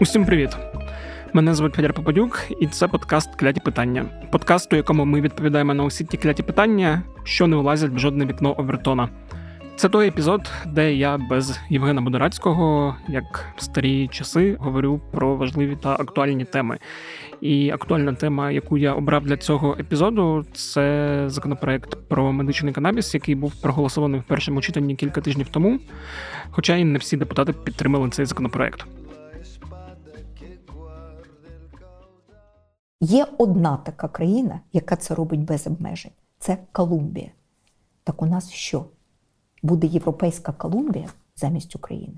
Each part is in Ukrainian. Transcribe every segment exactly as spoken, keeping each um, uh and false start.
Усім привіт! Мене звуть Федір Попадюк, і це подкаст «Кляті питання». Подкаст, у якому ми відповідаємо на усі ті кляті питання, що не влазять в жодне вікно Овертона. Це той епізод, де я без Євгена Бударацького, як в старі часи, говорю про важливі та актуальні теми. І актуальна тема, яку я обрав для цього епізоду, це законопроект про медичний канабіс, який був проголосований в першому читанні кілька тижнів тому, хоча і не всі депутати підтримали цей законопроект. Є одна така країна, яка це робить без обмежень. Це Колумбія. Так у нас що? Буде європейська Колумбія замість України?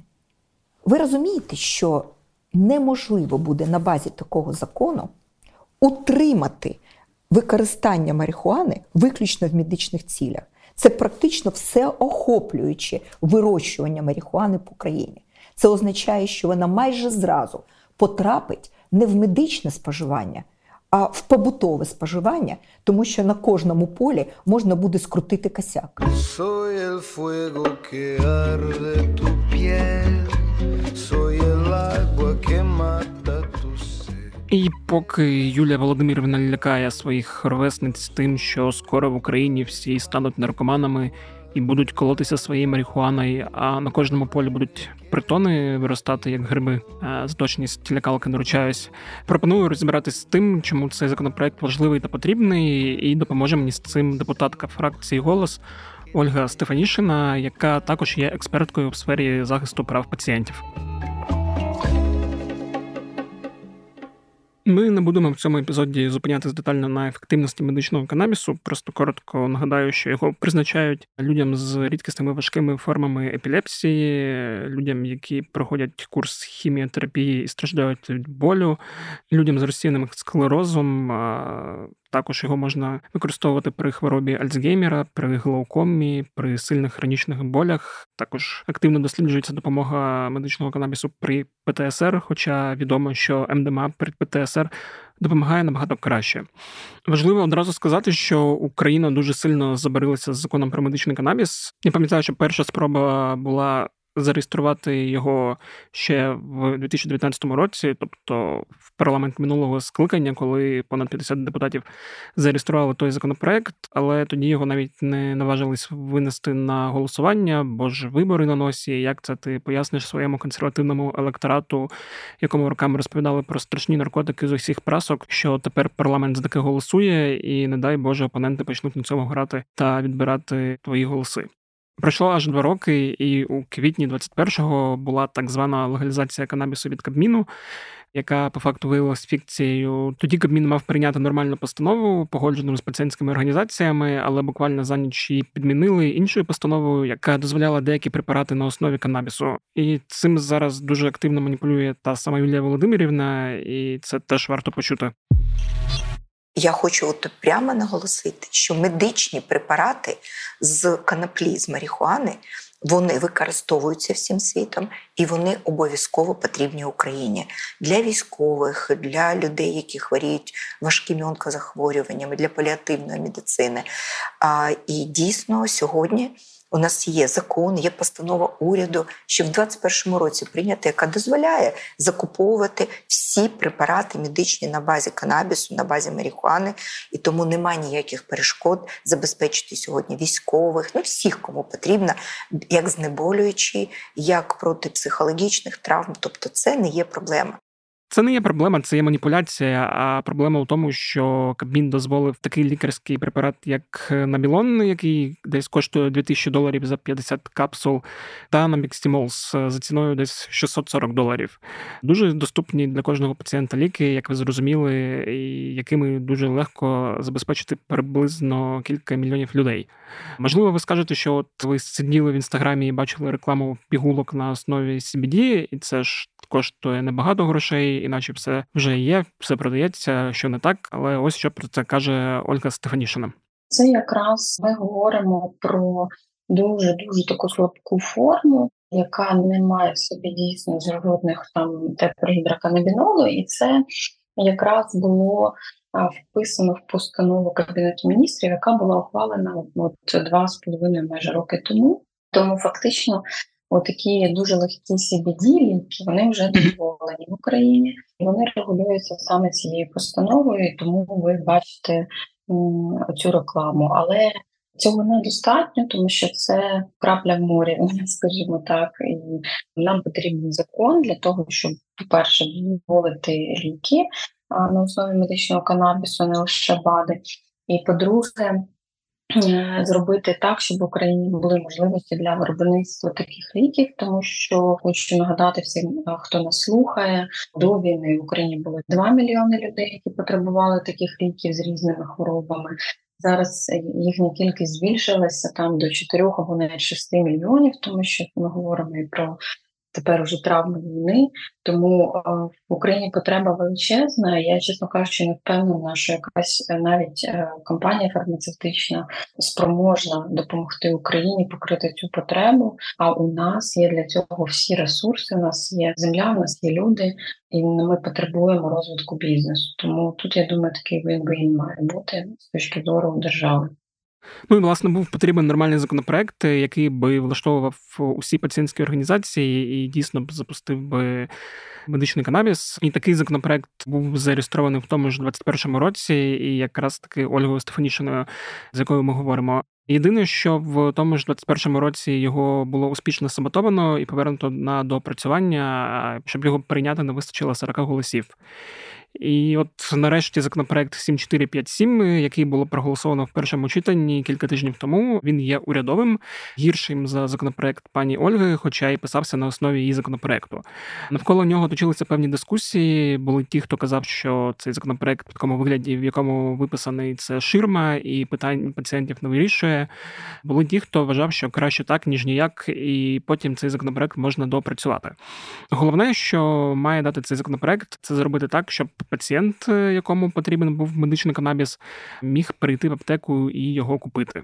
Ви розумієте, що неможливо буде на базі такого закону утримати використання марихуани виключно в медичних цілях. Це практично всеохоплююче вирощування марихуани по країні. Це означає, що вона майже зразу потрапить не в медичне споживання, а в побутове споживання, тому що на кожному полі можна буде скрутити косяк. І поки Юлія Володимирівна лякає своїх ровесниць тим, що скоро в Україні всі стануть наркоманами і будуть колотися своєю марихуаною, а на кожному полі будуть притони виростати, як гриби. З точністю лякалки доручаюсь. Пропоную розібратись з тим, чому цей законопроект важливий та потрібний, і допоможе мені з цим депутатка фракції «Голос» Ольга Стефанішина, яка також є експерткою в сфері захисту прав пацієнтів. Ми не будемо в цьому епізоді зупинятися детально на ефективності медичного канабісу. Просто коротко нагадаю, що його призначають людям з рідкісними важкими формами епілепсії, людям, які проходять курс хіміотерапії і страждають від болю, людям з розсіяним склерозом. Також його можна використовувати при хворобі Альцгеймера, при глаукомі, при сильних хронічних болях. Також активно досліджується допомога медичного канабісу при пе те ес ер, хоча відомо, що ем де ем а при пе те ес ер допомагає набагато краще. Важливо одразу сказати, що Україна дуже сильно забарилася з законом про медичний канабіс. Я пам'ятаю, що перша спроба була зареєструвати його ще в дві тисячі дев'ятнадцятому році, тобто в парламент минулого скликання, коли понад п'ятдесят депутатів зареєстрували той законопроект, але тоді його навіть не наважились винести на голосування, бо ж вибори на носі. Як це ти поясниш своєму консервативному електорату, якому роками розповідали про страшні наркотики з усіх прасок, що тепер парламент за таке голосує, і, не дай Боже, опоненти почнуть на цьому грати та відбирати твої голоси. Пройшло аж два роки, і у квітні двадцять першого була так звана легалізація канабісу від Кабміну, яка по факту виявилась фікцією. Тоді Кабмін мав прийняти нормальну постанову, погоджену з пацієнтськими організаціями, але буквально за ніч її підмінили іншою постановою, яка дозволяла деякі препарати на основі канабісу. І цим зараз дуже активно маніпулює та сама Юлія Володимирівна, і це теж варто почути. Я хочу от прямо наголосити, що медичні препарати з канаплі, з марихуани, вони використовуються всім світом, і вони обов'язково потрібні Україні. Для військових, для людей, які хворіють важкими онкозахворюваннями, для паліативної медицини. А, і дійсно сьогодні у нас є закон, є постанова уряду, що в двадцять першому році прийнята, яка дозволяє закуповувати всі препарати медичні на базі канабісу, на базі марихуани, і тому немає ніяких перешкод забезпечити сьогодні військових, ну всіх, кому потрібно, як знеболюючі, як проти психологічних травм, тобто це не є проблема. Це не є проблема, це є маніпуляція, а проблема в тому, що Кабмін дозволив такий лікарський препарат, як набілон, який десь коштує дві тисячі доларів за п'ятдесят капсул, та набікстімолс за ціною десь шістсот сорок доларів. Дуже доступні для кожного пацієнта ліки, як ви зрозуміли, і якими дуже легко забезпечити приблизно кілька мільйонів людей. Можливо, ви скажете, що от ви сиділи в Інстаграмі і бачили рекламу пігулок на основі сі бі ді, і це ж коштує небагато грошей, іначе все вже є, все продається, що не так. Але ось що про це каже Ольга Стефанішина. Це якраз ми говоримо про дуже-дуже таку слабку форму, яка не має в собі дійсно жодних там тетрагідроканабінолу, і це якраз було вписано в постанову Кабінету міністрів, яка була ухвалена от два з половиною майже роки тому. Тому фактично Отакі дуже легкі сі бі ді-ліки, вони вже дозволені в Україні. І вони регулюються саме цією постановою, тому ви бачите цю рекламу. Але цього недостатньо, тому що це крапля в морі, скажімо так. І нам потрібен закон для того, щоб, по-перше, дозволити ліки на основі медичного канабісу, не лише БАДи. І, по-друге, зробити так, щоб в Україні були можливості для виробництва таких ліків, тому що, хочу нагадати всім, хто нас слухає, до війни в Україні було два мільйони людей, які потребували таких ліків з різними хворобами. Зараз їхня кількість збільшилася там до чотирьох або навіть шести мільйонів, тому що ми говоримо і про тепер уже травми війни, тому а, в Україні потреба величезна. Я, чесно кажучи, не впевнена, що якась навіть е, компанія фармацевтична спроможна допомогти Україні покрити цю потребу, а у нас є для цього всі ресурси, у нас є земля, у нас є люди, і ми потребуємо розвитку бізнесу. Тому тут, я думаю, такий вин-вин має бути з точки зору держави. Ну і, власне, був потрібен нормальний законопроект, який би влаштовував усі пацієнтські організації і дійсно б запустив би медичний канабіс. І такий законопроект був зареєстрований в тому ж двадцять першому році, і якраз таки Ольгою Стефанішиною, з якою ми говоримо. Єдине, що в тому ж двадцять першому році його було успішно саботовано і повернуто на доопрацювання, щоб його прийняти не вистачило сорок голосів. І от нарешті законопроект сім чотири п'ять сім, який було проголосовано в першому читанні кілька тижнів тому, він є урядовим, гіршим за законопроект пані Ольги, хоча і писався на основі її законопроекту. Навколо нього точилися певні дискусії, були ті, хто казав, що цей законопроект в такому вигляді, в якому виписаний, це ширма і питань пацієнтів не вирішує. Були ті, хто вважав, що краще так, ніж ніяк, і потім цей законопроект можна допрацювати. Головне, що має дати цей законопроект, це зробити так, щоб пацієнт, якому потрібен був медичний канабіс, міг прийти в аптеку і його купити.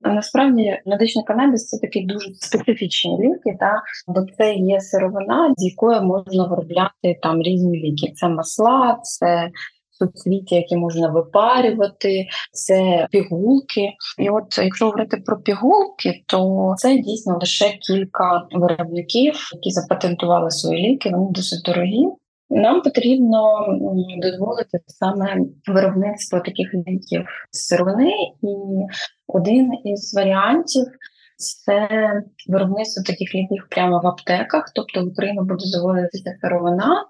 Насправді, медичний канабіс – це такі дуже специфічні ліки, та? Бо це є сировина, з якої можна виробляти там різні ліки. Це масла, це суцвіття, які можна випарювати, це пігулки. І от якщо говорити про пігулки, то це дійсно лише кілька виробників, які запатентували свої ліки, вони досить дорогі. Нам потрібно дозволити саме виробництво таких ліків з сировини, і один із варіантів – це виробництво таких ліків прямо в аптеках, тобто в Україну буде завозитися сировина,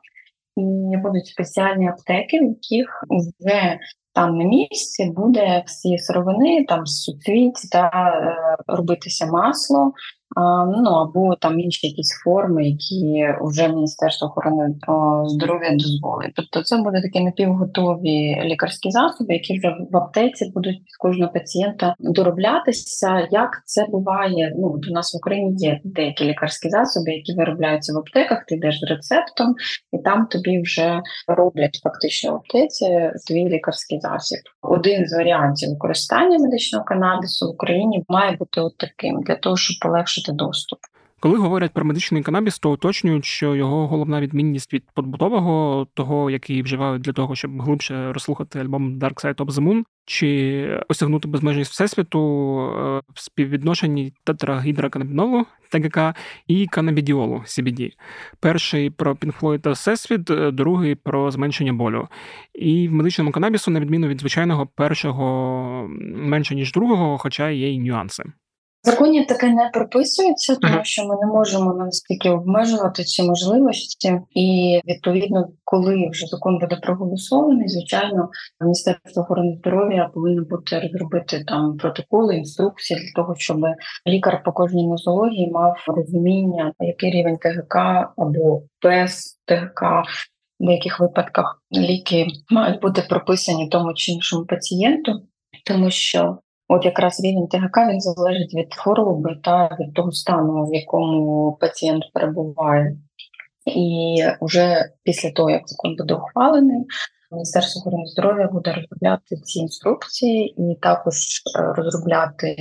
і будуть спеціальні аптеки, в яких вже там на місці буде всі сировини, там з суцвіць, та е, робитися масло, а, ну або там інші якісь форми, які вже Міністерство охорони о, здоров'я дозволить. Тобто це буде такі напівготові лікарські засоби, які вже в аптеці будуть під кожного пацієнта дороблятися. Як це буває, ну у нас в Україні є деякі лікарські засоби, які виробляються в аптеках, ти йдеш з рецептом, і там тобі вже роблять фактично в аптеці свій лікарський засіб. Один з варіантів використання медичного канабісу в Україні має бути от таким, для того, щоб полегшити доступ. Коли говорять про медичний канабіс, то уточнюють, що його головна відмінність від побутового, того, який вживають для того, щоб глибше розслухати альбом Dark Side of the Moon, чи осягнути безмежність Всесвіту в співвідношенні тетрагідроканабінолу, ТГК, і канабідіолу, сі бі ді. Перший про Пінк Флойд та Всесвіт, другий про зменшення болю. І в медичному канабісу, на відміну від звичайного першого менше, ніж другого, хоча є й нюанси. В законі таке не прописується, тому що ми не можемо настільки обмежувати ці можливості. І, відповідно, коли вже закон буде проголосований, звичайно, Міністерство охорони здоров'я повинно бути розробити там протоколи, інструкції для того, щоб лікар по кожній нозології мав розуміння, який рівень ТГК або без ТГК. В деяких випадках ліки мають бути прописані тому чи іншому пацієнту, тому що от якраз рівень ТГК, він залежить від хвороби та від того стану, в якому пацієнт перебуває. І вже після того, як закон буде ухвалений, Міністерство охорони здоров'я буде розробляти ці інструкції і також розробляти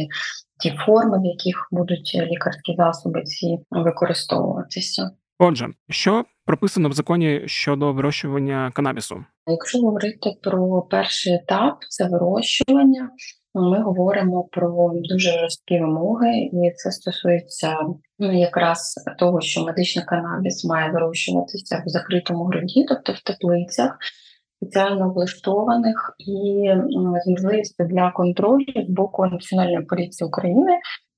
ті форми, в яких будуть лікарські засоби ці використовуватися. Отже, що прописано в законі щодо вирощування канабісу? Якщо говорити про перший етап, це вирощування, ми говоримо про дуже жорсткі вимоги, і це стосується якраз того, що медичний канабіс має вирощуватися в закритому ґрунті, тобто в теплицях, спеціально облаштованих, і з можливістю для контролю з боку Національної поліції України.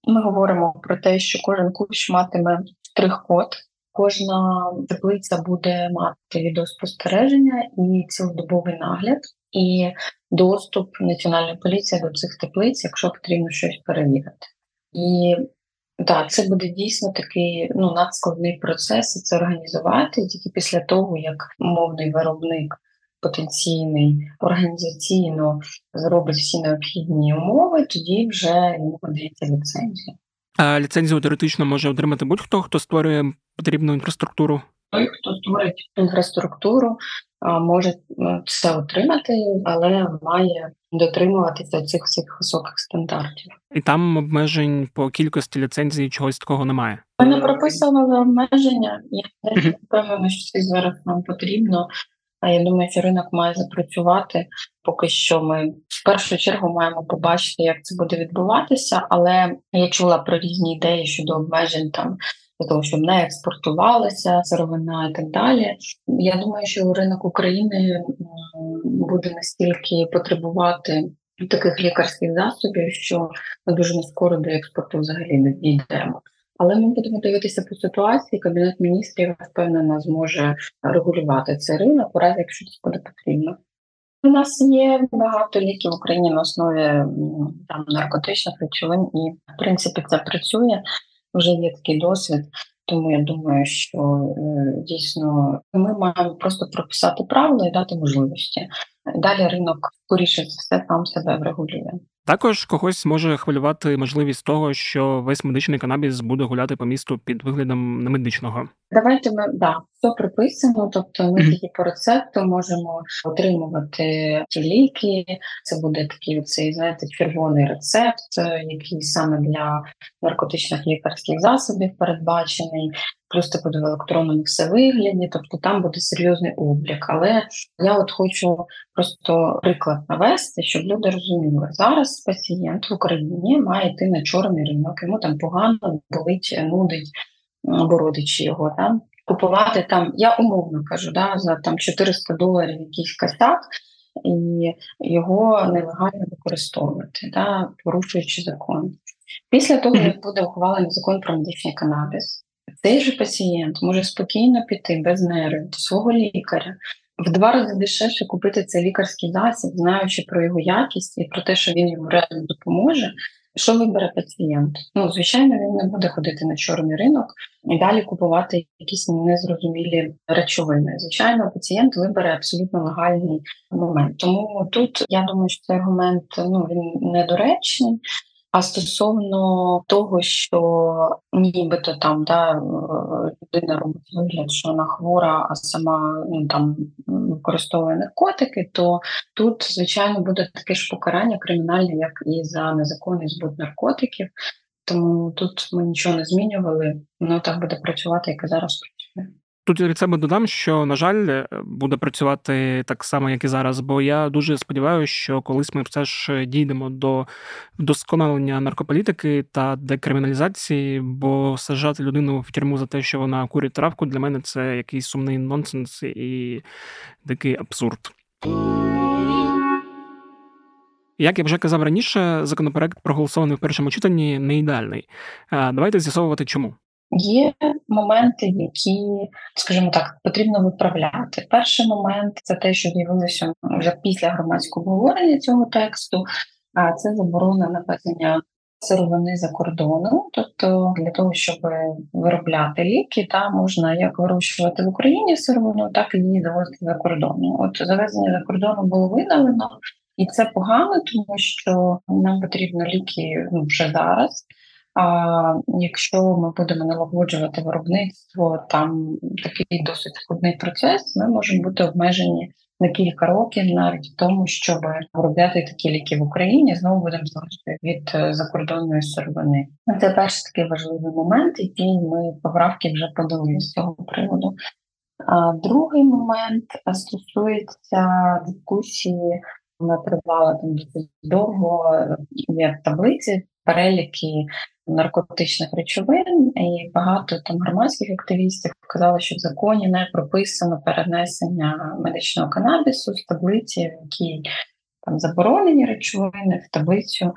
Ми говоримо про те, що кожен кущ матиме штрих-код, кожна теплиця буде мати відеоспостереження і цілодобовий нагляд, і доступ Національної поліції до цих теплиць, якщо потрібно щось перевірити. І так, це буде дійсно такий ну, надскладний процес, і це організувати тільки після того, як мовний виробник потенційний організаційно зробить всі необхідні умови, тоді вже йому подається ліцензія. А ліцензію теоретично може отримати будь-хто, хто створює потрібну інфраструктуру? Той, хто створить інфраструктуру, може це отримати, але має дотримуватися цих всіх високих стандартів. І там обмежень по кількості ліцензій чогось такого немає? Ми не прописували обмеження. Я не впевнена, що це зараз нам потрібно. А я думаю, що ринок має запрацювати. Поки що ми в першу чергу маємо побачити, як це буде відбуватися, але я чула про різні ідеї щодо обмежень, там, для того, щоб не експортувалася сировина і так далі. Я думаю, що ринок України буде настільки потребувати таких лікарських засобів, що ми дуже не скоро до експорту взагалі не дійдемо. Але ми будемо дивитися по ситуації, Кабінет міністрів, впевнено, зможе регулювати цей ринок, у разі, якщо це буде потрібно. У нас є багато ліків в Україні на основі там, наркотичних речовин, і, в принципі, це працює, вже є такий досвід, тому я думаю, що дійсно ми маємо просто прописати правила і дати можливості. Далі ринок, скоріше за все, сам себе врегулює. Також когось може хвилювати можливість того, що весь медичний канабіс буде гуляти по місту під виглядом немедичного. Давайте ми, да, все прописано, тобто ми mm-hmm. тільки по рецепту можемо отримувати ті ліки, це буде такий, оцей, знаєте, червоний рецепт, який саме для наркотичних лікарських засобів передбачений, плюс це буде в електронному все вигляді, тобто там буде серйозний облік. Але я от хочу просто приклад навести, щоб люди розуміли, зараз пацієнт в Україні має йти на чорний ринок, йому там погано, болить, нудить, або родичі його, да? Купувати там, я умовно кажу, да, за там чотириста доларів якийсь косяк, і його нелегально використовувати, да, порушуючи закон. Після того, як буде ухвалений закон про медичний канабіс, цей же пацієнт може спокійно піти без нервів до свого лікаря, в два рази дешевше купити цей лікарський засіб, знаючи про його якість і про те, що він йому реально допоможе. Що вибере пацієнт? Ну, звичайно, він не буде ходити на чорний ринок і далі купувати якісь незрозумілі речовини. Звичайно, пацієнт вибере абсолютно легальний момент. Тому тут, я думаю, що цей аргумент, ну, він недоречний. А стосовно того, що нібито там, да, людина робить вигляд, що вона хвора, а сама ну, там використовує наркотики, то тут, звичайно, буде таке ж покарання кримінальне, як і за незаконний збут наркотиків. Тому тут ми нічого не змінювали, воно так буде працювати, як і зараз працює. Тут від себе додам, що, на жаль, буде працювати так само, як і зараз, бо я дуже сподіваюся, що колись ми все ж дійдемо до вдосконалення наркополітики та декриміналізації, бо саджати людину в тюрму за те, що вона курить травку, для мене це якийсь сумний нонсенс і дикий абсурд. Як я вже казав раніше, законопроект, проголосований в першому читанні, не ідеальний. Давайте з'ясовувати, чому. Є моменти, які, скажімо так, потрібно виправляти. Перший момент – це те, що з'явилося вже після громадського обговорення цього тексту, а це заборона навезення сировини за кордону. Тобто для того, щоб виробляти ліки, та можна як вирощувати в Україні сировину, так і її завозити за кордону. От завезення за кордону було видалено, і це погано, тому що нам потрібно ліки ну, вже зараз. А якщо ми будемо налагоджувати виробництво, там такий досить складний процес, ми можемо бути обмежені на кілька років навіть в тому, щоб виробляти такі ліки в Україні, знову будемо залежати від закордонної сировини. Це перший такий важливий момент, який ми поправки вже подали з цього приводу. А другий момент стосується дискусії Вона тривала там досить довго, є таблиці, переліки наркотичних речовин, і багато там громадських активістів казали, що в законі не прописано перенесення медичного канабісу з таблиці, в якій там заборонені речовини, в таблицю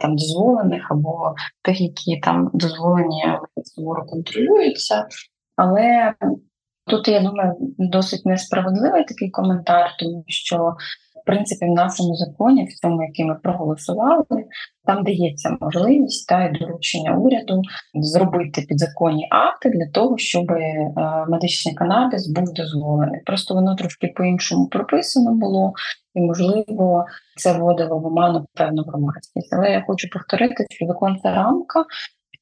там дозволених або тих, які там дозволені, але суворо контролюються. Але тут, я думаю, досить несправедливий такий коментар, тому що в принципі, в нашому законі, в тому, який ми проголосували, там дається можливість та й доручення уряду зробити підзаконні акти для того, щоб медичний канабіс був дозволений. Просто воно трошки по-іншому прописано було, і, можливо, це вводило в оману певну громадськість. Але я хочу повторити, що закон – це рамка,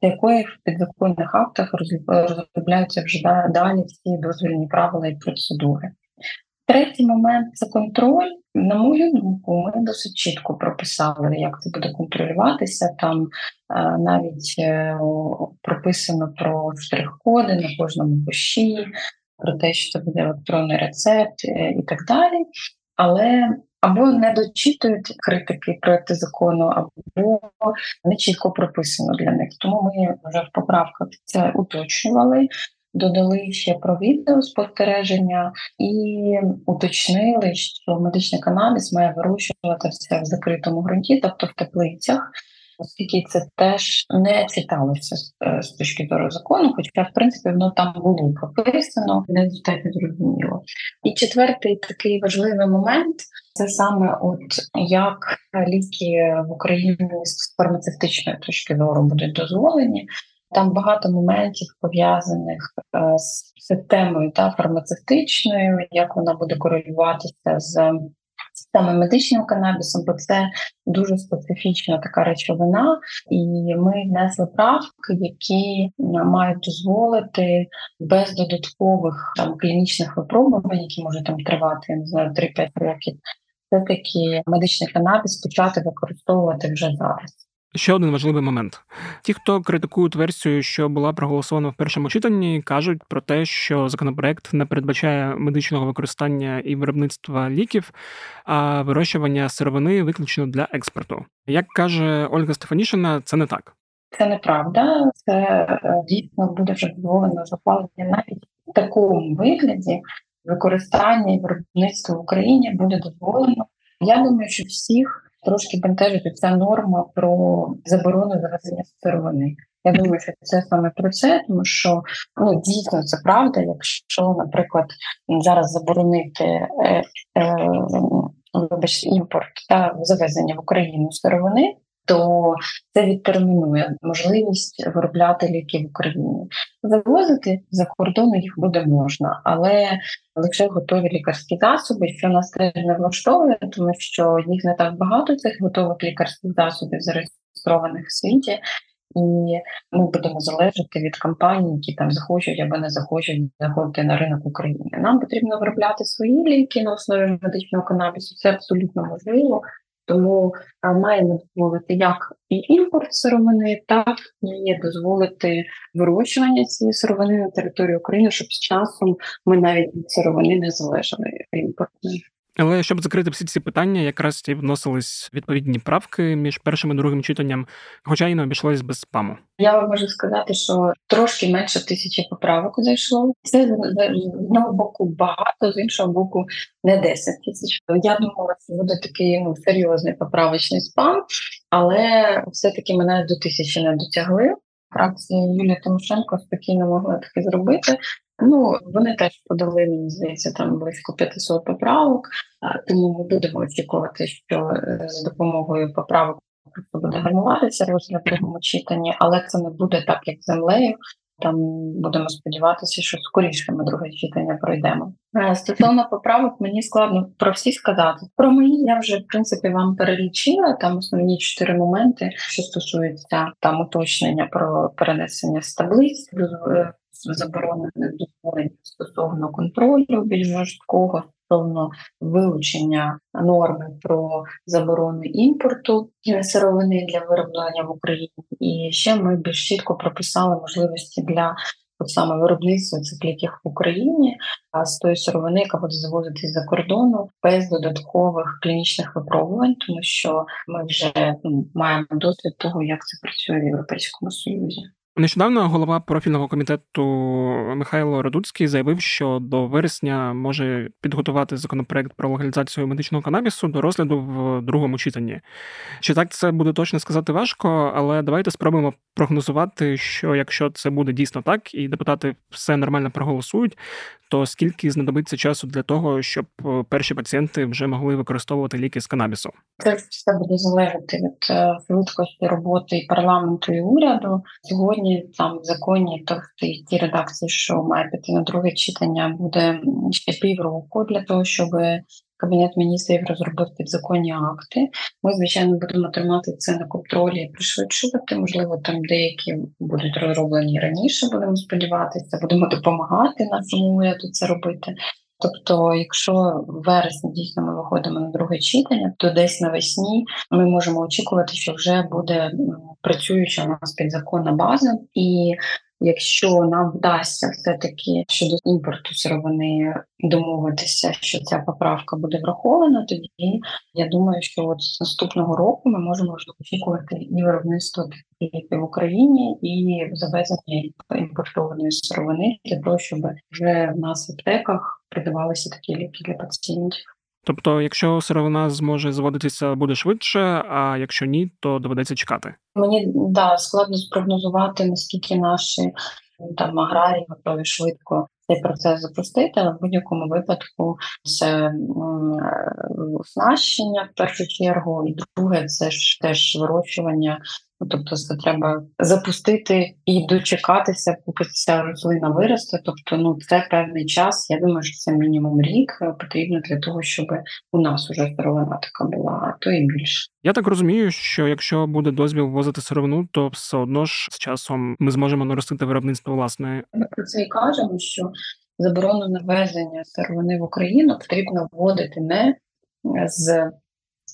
в якої в підзаконних актах розробляються вже далі всі дозвільні правила і процедури. Третій момент – це контроль. На мою думку, ми досить чітко прописали, як це буде контролюватися. Там е, навіть е, прописано про штрих-коди на кожному коші, про те, що буде електронний рецепт е, і так далі. Але або не дочитують критики проєкту закону, або не чітко прописано для них. Тому ми вже в поправках це уточнювали. Додали ще про відеоспостереження і уточнили, що медичний канабіс має вирощуватися в закритому ґрунті, тобто в теплицях, оскільки це теж не читалося з точки зору закону, хоча, в принципі, воно там було прописано, не достатньо зрозуміло. І четвертий такий важливий момент – це саме от як ліки в Україні з фармацевтичної точки зору будуть дозволені. Там багато моментів, пов'язаних з системою та фармацевтичною, як вона буде корелюватися з саме медичним канабісом, бо це дуже специфічна така речовина. І ми внесли правки, які мають дозволити без додаткових там клінічних випробувань, які можуть там тривати, я не знаю, три-п'ять років, все-таки медичний канабіс почати використовувати вже зараз. Ще один важливий момент. Ті, хто критикують версію, що була проголосована в першому читанні, кажуть про те, що законопроект не передбачає медичного використання і виробництва ліків, а вирощування сировини виключно для експорту. Як каже Ольга Стефанішина, це не так. Це неправда. Це дійсно буде вже дозволено захоплення навіть в такому вигляді. Використання і виробництво в Україні буде дозволено. Я думаю, що всіх трошки бентежить ця норма про заборону завезення сировини. Я думаю, що це саме про це, тому що ну дійсно це правда, якщо, наприклад, зараз заборонити е, е, вибачте, імпорт та завезення в Україну сировини, то це відтермінує можливість виробляти ліки в Україні. Завозити за кордону їх буде можна, але лише готові лікарські засоби, що нас теж не влаштовує, тому що їх не так багато, цих готових лікарських засобів, зареєстрованих в світі, і ми будемо залежати від компаній, які там захочуть або не захочуть заходити на ринок України. Нам потрібно виробляти свої ліки на основі медичного канабісу, це абсолютно можливо. Тому маємо дозволити як і імпорт сировини, так і дозволити вирощування цієї сировини на території України, щоб з часом ми навіть від сировини не залежали імпортної. Але щоб закрити всі ці питання, якраз і вносились відповідні правки між першим і другим читанням, хоча й не обійшлось без спаму. Я вам можу сказати, що трошки менше тисячі поправок зайшло. Це, з одного боку, багато, з іншого боку, не десять тисяч. Я думала, це буде такий ну, серйозний поправочний спам, але все-таки мене до тисячі не дотягли. Фракція Юлія Тимошенко спокійно могла таке зробити. Ну, вони теж подали, мені здається, там близько п'ятсот поправок, тому ми будемо очікувати, що з допомогою поправок буде гармуватися розгляд в другому читанні, але це не буде так, як з землею. Там будемо сподіватися, що скоріше ми друге читання пройдемо. Стосовно поправок, мені складно про всі сказати. Про мої я вже, в принципі, вам перелічила. Там основні чотири моменти, що стосуються там уточнення про перенесення з таблиць, заборонених дозволень стосовно контролю більш жорсткого, стосовно вилучення норми про заборону імпорту сировини для вироблення в Україні. І ще ми більш чітко прописали можливості для от саме виробництво цих ліків в Україні, а з тої сировини, яка буде завозитись за кордону, без додаткових клінічних випробувань, тому що ми вже ну, маємо досвід того, як це працює в Європейському Союзі. Нещодавно голова профільного комітету Михайло Радуцький заявив, що до вересня може підготувати законопроект про легалізацію медичного канабісу до розгляду в другому читанні. Чи так це буде точно сказати важко, але давайте спробуємо прогнозувати, що якщо це буде дійсно так, і депутати все нормально проголосують, то скільки знадобиться часу для того, щоб перші пацієнти вже могли використовувати ліки з канабісу? Це все буде залежати від швидкості роботи і парламенту, і уряду. Сьогодні там в законі, тобто ті редакції, що має піти на друге читання, буде ще півроку для того, щоб Кабінет міністрів розробив підзаконні акти. Ми, звичайно, будемо тримати це на контролі і пришвидшувати. Можливо, там деякі будуть розроблені раніше, будемо сподіватися, будемо допомагати нашому уряду це робити. Тобто, якщо в вересні дійсно ми виходимо на друге читання, то десь навесні ми можемо очікувати, що вже буде працююча у нас підзаконна база. І якщо нам вдасться все-таки щодо імпорту сировини домовитися, що ця поправка буде врахована, тоді я думаю, що от з наступного року ми можемо очікувати і виробництво в Україні, і завезення імпортованої сировини для того, щоб вже в нас в аптеках продавалися такі ліки для пацієнтів. Тобто, якщо сировина зможе заводитися, буде швидше, а якщо ні, то доведеться чекати. Мені, да, складно спрогнозувати, наскільки наші там аграрії готові швидко цей процес запустити, але в будь-якому випадку це оснащення в першу чергу, і друге, це ж теж вирощування. Тобто це треба запустити і дочекатися, поки ця рослина виросте. Тобто, ну це певний час. Я думаю, що це мінімум рік потрібно для того, щоб у нас уже сировина така була, а то і більше. Я так розумію, що якщо буде дозвіл ввозити сировину, то все одно ж з часом ми зможемо наростити виробництво власне. Ми про це і кажемо, що заборону на ввезення сировини в Україну потрібно вводити не з,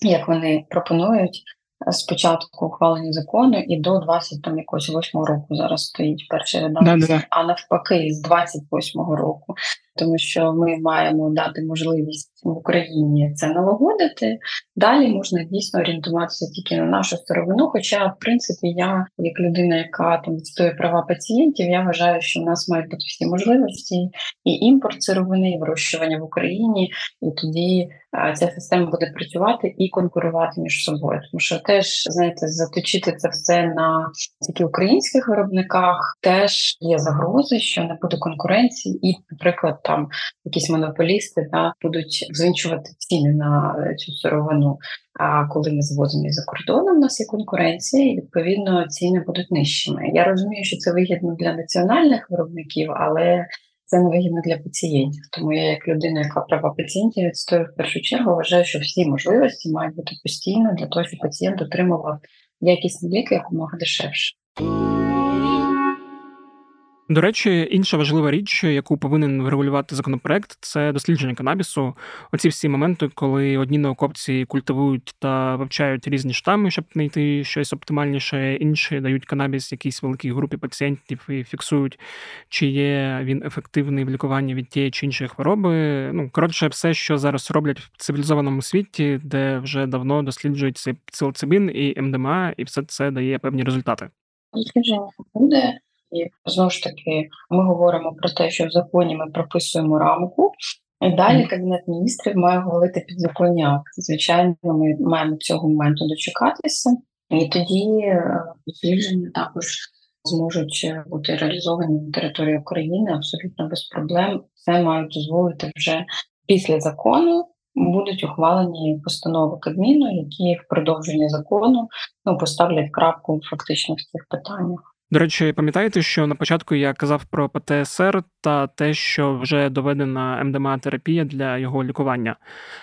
як вони пропонують, спочатку ухвалення закону і до двадцять там якогось восьмого року зараз стоїть перший редакцій, а навпаки з двадцять восьмого року, тому що ми маємо дати можливість в Україні це налагодити. Далі можна дійсно орієнтуватися тільки на нашу сировину, хоча, в принципі, я, як людина, яка там відстоює права пацієнтів, я вважаю, що в нас мають бути всі можливості і імпорт сировини, і вирощування в Україні, і тоді ця система буде працювати і конкурувати між собою. Тому що теж, знаєте, заточити це все на тільки українських виробниках, теж є загрози, що не буде конкуренції і, наприклад, там якісь монополісти да, будуть звинчувати ціни на цю сировину. А коли ми звозимо за кордоном, у нас є конкуренція, і, відповідно, ціни будуть нижчими. Я розумію, що це вигідно для національних виробників, але це не вигідно для пацієнтів. Тому я, як людина, яка права пацієнтів відстоює в першу чергу, вважаю, що всі можливості мають бути постійно для того, щоб пацієнт отримував якісні ліки якомога дешевше. До речі, інша важлива річ, яку повинен врегулювати законопроект, це дослідження канабісу. Оці всі моменти, коли одні науковці культивують та вивчають різні штами, щоб знайти щось оптимальніше, інші дають канабіс якійсь великій групі пацієнтів і фіксують, чи є він ефективний в лікуванні від тієї чи іншої хвороби. Ну, коротше, все, що зараз роблять в цивілізованому світі, де вже давно досліджують псилоцибін і ем де ем а, і все це дає певні результати. Дослідження буде. І, знову ж таки, ми говоримо про те, що в законі ми прописуємо рамку, і далі Кабінет міністрів має ухвалити підзаконні акти. Звичайно, ми маємо цього моменту дочекатися, і тоді дослідження також зможуть бути реалізовані на території України абсолютно без проблем. Це мають дозволити вже після закону. Будуть ухвалені постанови Кабміну, які в продовження закону ну, поставлять крапку фактично в цих питаннях. До речі, пам'ятаєте, що на початку я казав про пе те ес ер та те, що вже доведена ем де ем а-терапія для його лікування.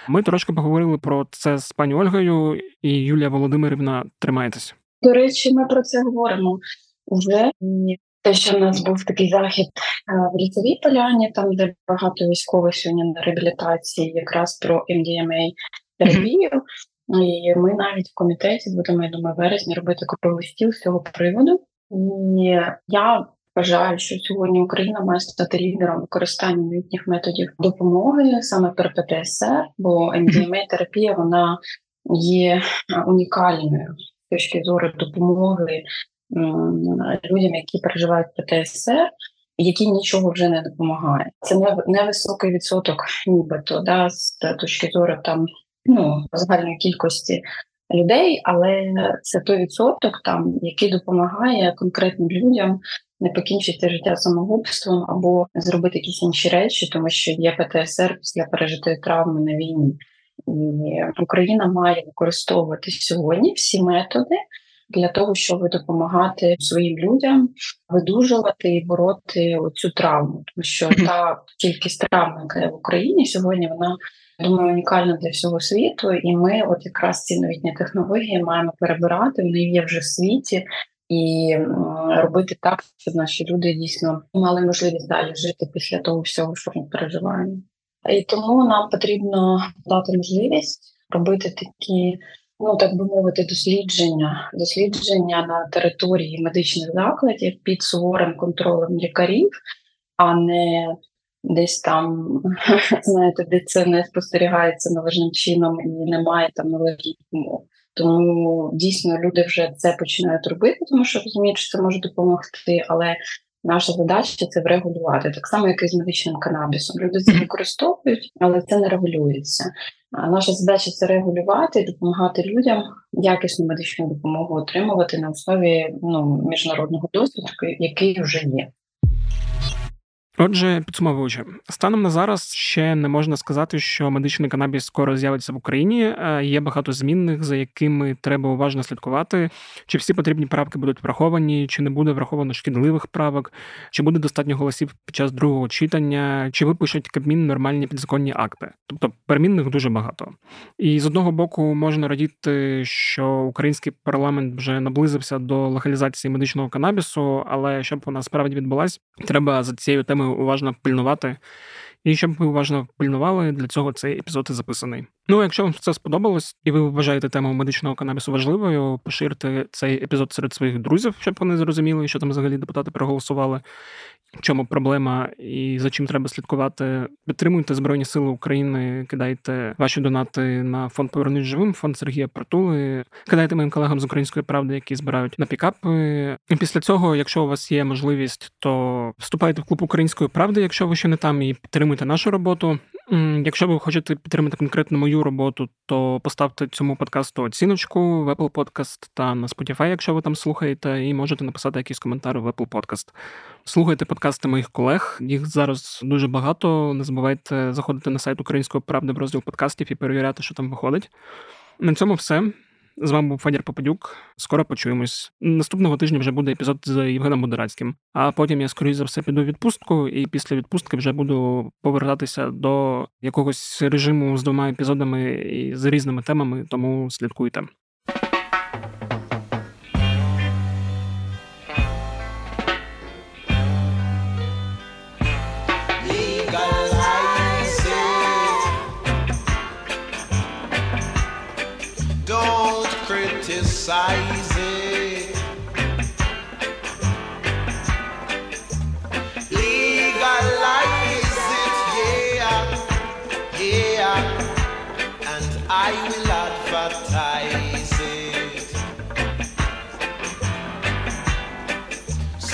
Ми трошки поговорили про це з пані Ольгою, і Юлія Володимирівна, тримайтеся. До речі, ми про це говоримо вже. Те, що в нас був такий захід в Лісовій Поляні, там, де багато військових сьогодні на реабілітації, якраз про ем де ем а-терапію. Mm-hmm. І ми навіть в комітеті будемо, я думаю, вересня робити круглий стіл з цього приводу. І я вважаю, що сьогодні Україна має стати лідером використання новітніх методів допомоги саме при Пе Те Ес Ер, бо Ем Ді Ем А-терапія, вона є унікальною з точки зору допомоги людям, які переживають Пе Те Ес Ер, яким нічого вже не допомагає. Це невисокий відсоток нібито, да, з точки зору там, ну, загальної кількості людей, але це той відсоток, там, який допомагає конкретним людям не покінчити життя самогубством або зробити якісь інші речі, тому що є Пе Те Ес Ер після пережитої травми на війні. І Україна має використовувати сьогодні всі методи для того, щоб допомагати своїм людям видужувати і бороти цю травму. Тому що та кількість травм, яка є в Україні сьогодні, вона, думаю, унікальна для всього світу. І ми от якраз ці новітні технології маємо перебирати, вони є вже в світі, і робити так, щоб наші люди дійсно мали можливість далі жити після того всього, що ми переживаємо. І тому нам потрібно дати можливість робити такі, ну, так би мовити, дослідження, дослідження на території медичних закладів під суворим контролем лікарів, а не десь там, знаєте, де це не спостерігається належним чином і немає там належних умов. Тому дійсно люди вже це починають робити, тому що розуміють, що це може допомогти, але наша задача – це врегулювати. Так само, як і з медичним канабісом. Люди це використовують, але це не регулюється. Наша задача – це регулювати, допомагати людям якісну медичну допомогу отримувати на основі, ну, міжнародного досвіду, який вже є. Отже, підсумовуючи, станом на зараз ще не можна сказати, що медичний канабіс скоро з'явиться в Україні. Є багато змінних, за якими треба уважно слідкувати. Чи всі потрібні правки будуть враховані, чи не буде враховано шкідливих правок, чи буде достатньо голосів під час другого читання, чи випишуть Кабмін нормальні підзаконні акти. Тобто перемінних дуже багато. І з одного боку можна радіти, що український парламент вже наблизився до легалізації медичного канабісу, але щоб вона справді відбулась, треба за цією темою уважно пильнувати. І щоб ви уважно пильнували, для цього цей епізод і записаний. Ну, якщо вам це сподобалось, і ви вважаєте тему медичного канабісу важливою, поширте цей епізод серед своїх друзів, щоб вони зрозуміли, що там взагалі депутати проголосували, в чому проблема і за чим треба слідкувати. Підтримуйте Збройні Сили України, кидайте ваші донати на фонд «Повернути живим», фонд Сергія Притули, кидайте моїм колегам з «Української правди», які збирають на пікапи. І після цього, якщо у вас є можливість, то вступайте в клуб «Української правди», якщо ви ще не там, і підтримуйте нашу роботу. Якщо ви хочете підтримати конкретно мою роботу, то поставте цьому подкасту оціночку в Apple Podcast та на Spotify, якщо ви там слухаєте, і можете написати якийсь коментар в Apple Podcast. Слухайте подкасти моїх колег, їх зараз дуже багато. Не забувайте заходити на сайт «Української правди» в розділ подкастів і перевіряти, що там виходить. На цьому все. З вами був Федір Попадюк. Скоро почуємось. Наступного тижня вже буде епізод з Євгеном Бударацьким. А потім я, скоріш за все, піду в відпустку, і після відпустки вже буду повертатися до якогось режиму з двома епізодами і з різними темами, тому слідкуйте. Criticize it. Legalize it, yeah, yeah, and I will advertise it.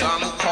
Some